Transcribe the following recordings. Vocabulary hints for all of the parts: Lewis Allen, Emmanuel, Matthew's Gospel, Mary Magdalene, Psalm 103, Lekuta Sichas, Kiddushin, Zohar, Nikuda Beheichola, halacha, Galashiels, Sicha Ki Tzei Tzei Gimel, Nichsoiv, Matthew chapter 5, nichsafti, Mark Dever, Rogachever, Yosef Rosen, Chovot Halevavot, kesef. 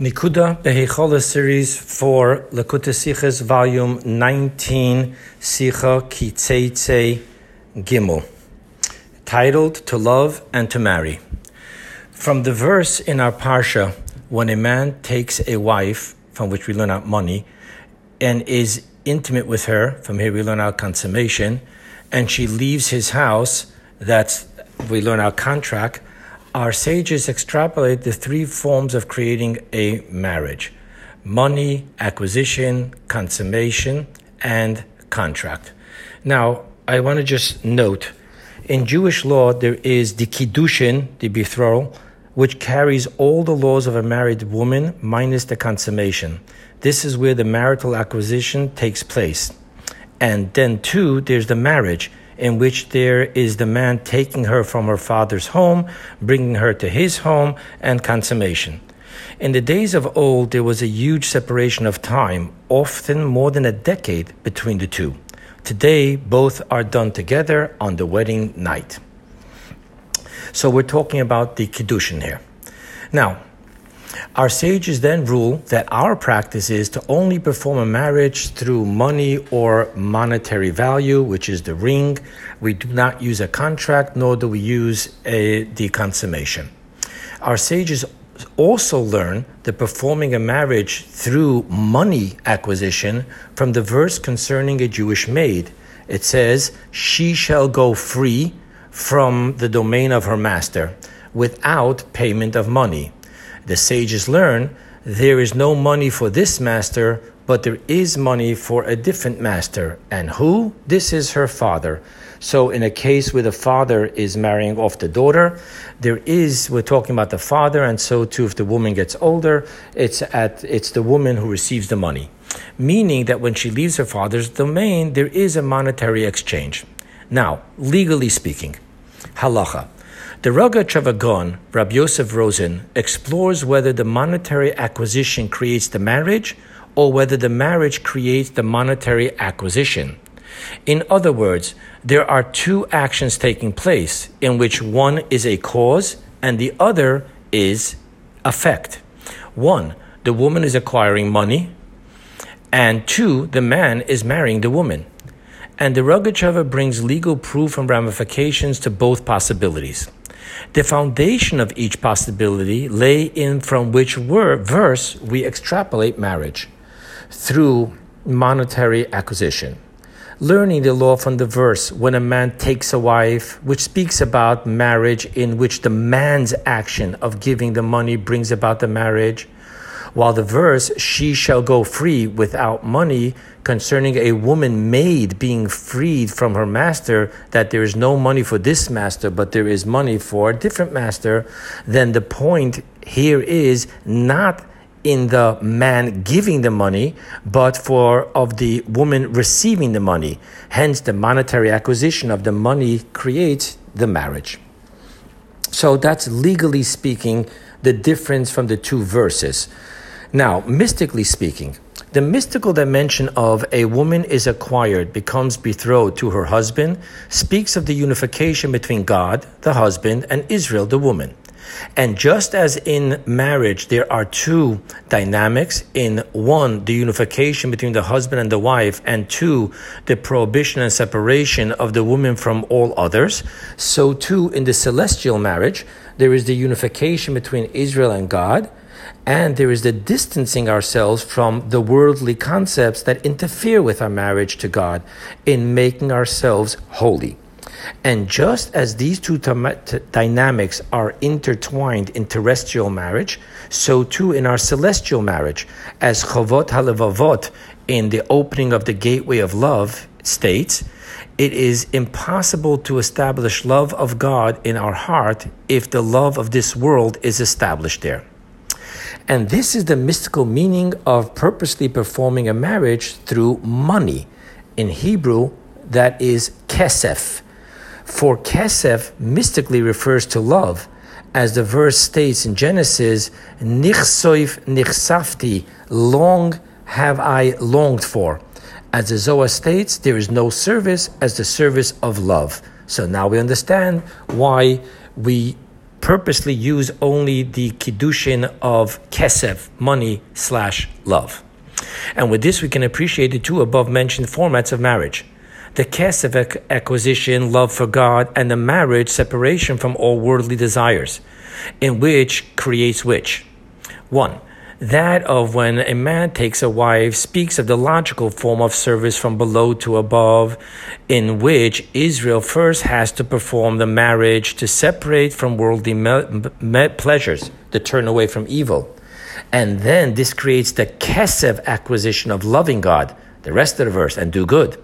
Nikuda Beheichola series for Lekuta Sichas, volume 19, Sicha Ki Tzei Tzei Gimel, titled "To Love and to Marry." From the verse in our parsha, when a man takes a wife, from which we learn out money, and is intimate with her, from here we learn out consummation, and she leaves his house, that's we learn out contract. Our sages extrapolate the three forms of creating a marriage: money, acquisition, consummation, and contract. Now, I want to just note, in Jewish law, there is the Kiddushin, the betrothal, which carries all the laws of a married woman minus the consummation. This is where the marital acquisition takes place. And then, too, there's the marriage, in which there is the man taking her from her father's home, bringing her to his home, and consummation. In the days of old, there was a huge separation of time, often more than a decade between the two. Today, both are done together on the wedding night. So we're talking about the Kiddushin here. Now, our sages then rule that our practice is to only perform a marriage through money or monetary value, which is the ring. We do not use a contract, nor do we use the consummation. Our sages also learn that performing a marriage through money acquisition from the verse concerning a Jewish maid. It says, "She shall go free from the domain of her master without payment of money." The sages learn there is no money for this master, but there is money for a different master. And who? This is her father. So in a case where the father is marrying off the daughter, we're talking about the father, and so too if the woman gets older, it's the woman who receives the money. Meaning that when she leaves her father's domain, there is a monetary exchange. Now, legally speaking, halacha. The Rogachever, Rabbi Yosef Rosen, explores whether the monetary acquisition creates the marriage or whether the marriage creates the monetary acquisition. In other words, there are two actions taking place, in which one is a cause and the other is effect. One, the woman is acquiring money, and two, the man is marrying the woman. And the Rogachever brings legal proof and ramifications to both possibilities. The foundation of each possibility lay in from which verse we extrapolate marriage through monetary acquisition. Learning the law from the verse when a man takes a wife, which speaks about marriage, in which the man's action of giving the money brings about the marriage, while the verse, "She shall go free without money," concerning a woman maid being freed from her master, that there is no money for this master, but there is money for a different master, then the point here is not in the man giving the money, but of the woman receiving the money. Hence, the monetary acquisition of the money creates the marriage. So that's, legally speaking, the difference from the two verses. Now, mystically speaking, the mystical dimension of a woman is acquired, becomes betrothed to her husband, speaks of the unification between God, the husband, and Israel, the woman. And just as in marriage, there are two dynamics: in one, the unification between the husband and the wife, and two, the prohibition and separation of the woman from all others. So too, in the celestial marriage, there is the unification between Israel and God, and there is the distancing ourselves from the worldly concepts that interfere with our marriage to God in making ourselves holy. And just as these two dynamics are intertwined in terrestrial marriage, so too in our celestial marriage, as Chovot Halevavot, in the opening of the gateway of love, states, "It is impossible to establish love of God in our heart if the love of this world is established there." And this is the mystical meaning of purposely performing a marriage through money. In Hebrew, that is kesef. For kesef mystically refers to love, as the verse states in Genesis, "Nichsoiv nichsafti, long have I longed for." As the Zohar states, there is no service as the service of love. So now we understand why we purposely use only the Kiddushin of kesef, money / love. And with this, we can appreciate the two above-mentioned formats of marriage. The kesef acquisition, love for God, and the marriage separation from all worldly desires, in which creates which? 1. That of when a man takes a wife speaks of the logical form of service from below to above, in which Israel first has to perform the marriage to separate from worldly pleasures, to turn away from evil. And then this creates the kesef acquisition of loving God, the rest of the verse, and do good.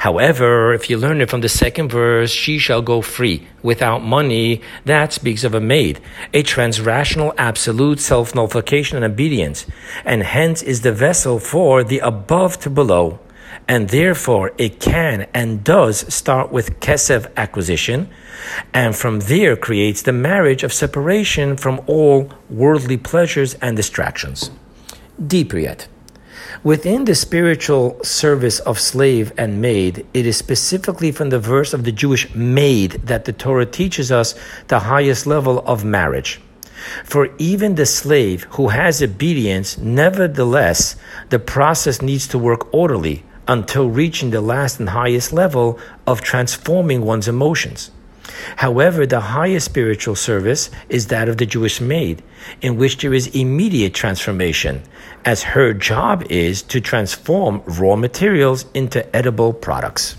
However, if you learn it from the second verse, she shall go free, without money, that speaks of a maid, a transrational absolute self-nullification and obedience, and hence is the vessel for the above to below. And therefore, it can and does start with kesef acquisition, and from there creates the marriage of separation from all worldly pleasures and distractions. Deeper yet. Within the spiritual service of slave and maid, it is specifically from the verse of the Jewish maid that the Torah teaches us the highest level of marriage. For even the slave who has obedience, nevertheless, the process needs to work orderly until reaching the last and highest level of transforming one's emotions. However, the highest spiritual service is that of the Jewish maid, in which there is immediate transformation, as her job is to transform raw materials into edible products.